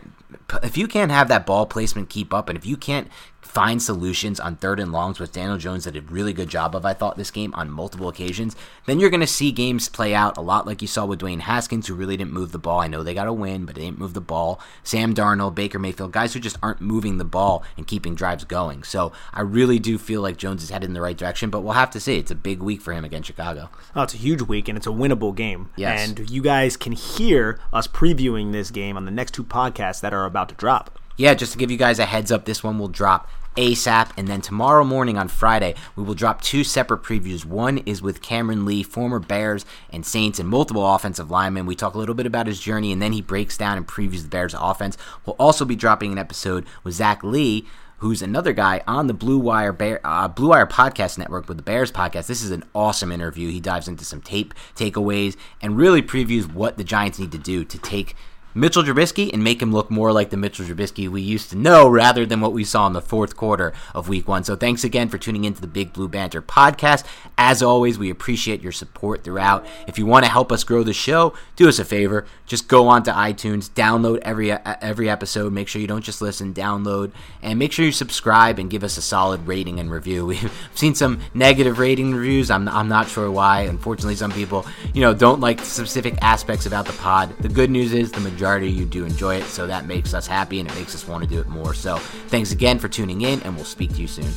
if you can't have that ball placement keep up, and if you can't find solutions on third and longs, which Daniel Jones did a really good job of, I thought, this game on multiple occasions, then you're going to see games play out a lot like you saw with Dwayne Haskins, who really didn't move the ball. I know they got a win, but they didn't move the ball. Sam Darnold, Baker Mayfield, guys who just aren't moving the ball and keeping drives going. So I really do feel like Jones is headed in the right direction, but we'll have to see. It's a big week for him against Chicago. Oh, it's a huge week, and it's a winnable game. Yes. And you guys can hear us previewing this game on the next two podcasts that are about to drop. Yeah, just to give you guys a heads up, this one will drop ASAP, and then tomorrow morning on Friday, we will drop two separate previews. One is with Cameron Lee, former Bears and Saints and multiple offensive linemen. We talk a little bit about his journey, and then he breaks down and previews the Bears offense. We'll also be dropping an episode with Zach Lee, who's another guy on the Blue Wire Bear, uh, Blue Wire Podcast Network with the Bears Podcast. This is an awesome interview. He dives into some tape takeaways and really previews what the Giants need to do to take Mitchell Trubisky and make him look more like the Mitchell Trubisky we used to know rather than what we saw in the fourth quarter of week one. So thanks again for tuning into the Big Blue Banter podcast. As always, we appreciate your support throughout. If you want to help us grow the show, do us a favor. Just go on to iTunes, download every every episode. Make sure you don't just listen, download, and make sure you subscribe and give us a solid rating and review. We've seen some negative rating reviews. I'm, I'm not sure why. Unfortunately, some people, you know, don't like specific aspects about the pod. The good news is the majority Majority, you do enjoy it, so that makes us happy and it makes us want to do it more. So thanks again for tuning in, and we'll speak to you soon.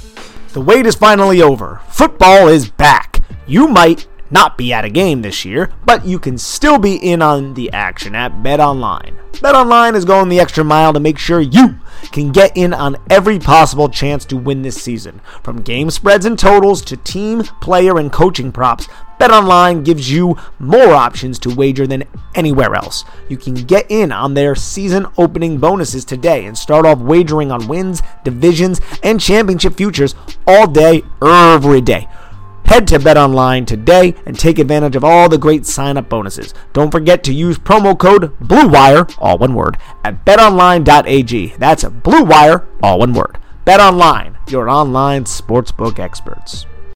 The wait is finally over. Football is back. You might not be at a game this year, but you can still be in on the action at BetOnline. BetOnline is going the extra mile to make sure you can get in on every possible chance to win this season. From game spreads and totals to team, player, and coaching props, BetOnline gives you more options to wager than anywhere else. You can get in on their season opening bonuses today and start off wagering on wins, divisions, and championship futures all day, every day. Head to BetOnline today and take advantage of all the great sign-up bonuses. Don't forget to use promo code BLUEWIRE, all one word, at bet online dot a g. That's BLUEWIRE, all one word. BetOnline, your online sportsbook experts.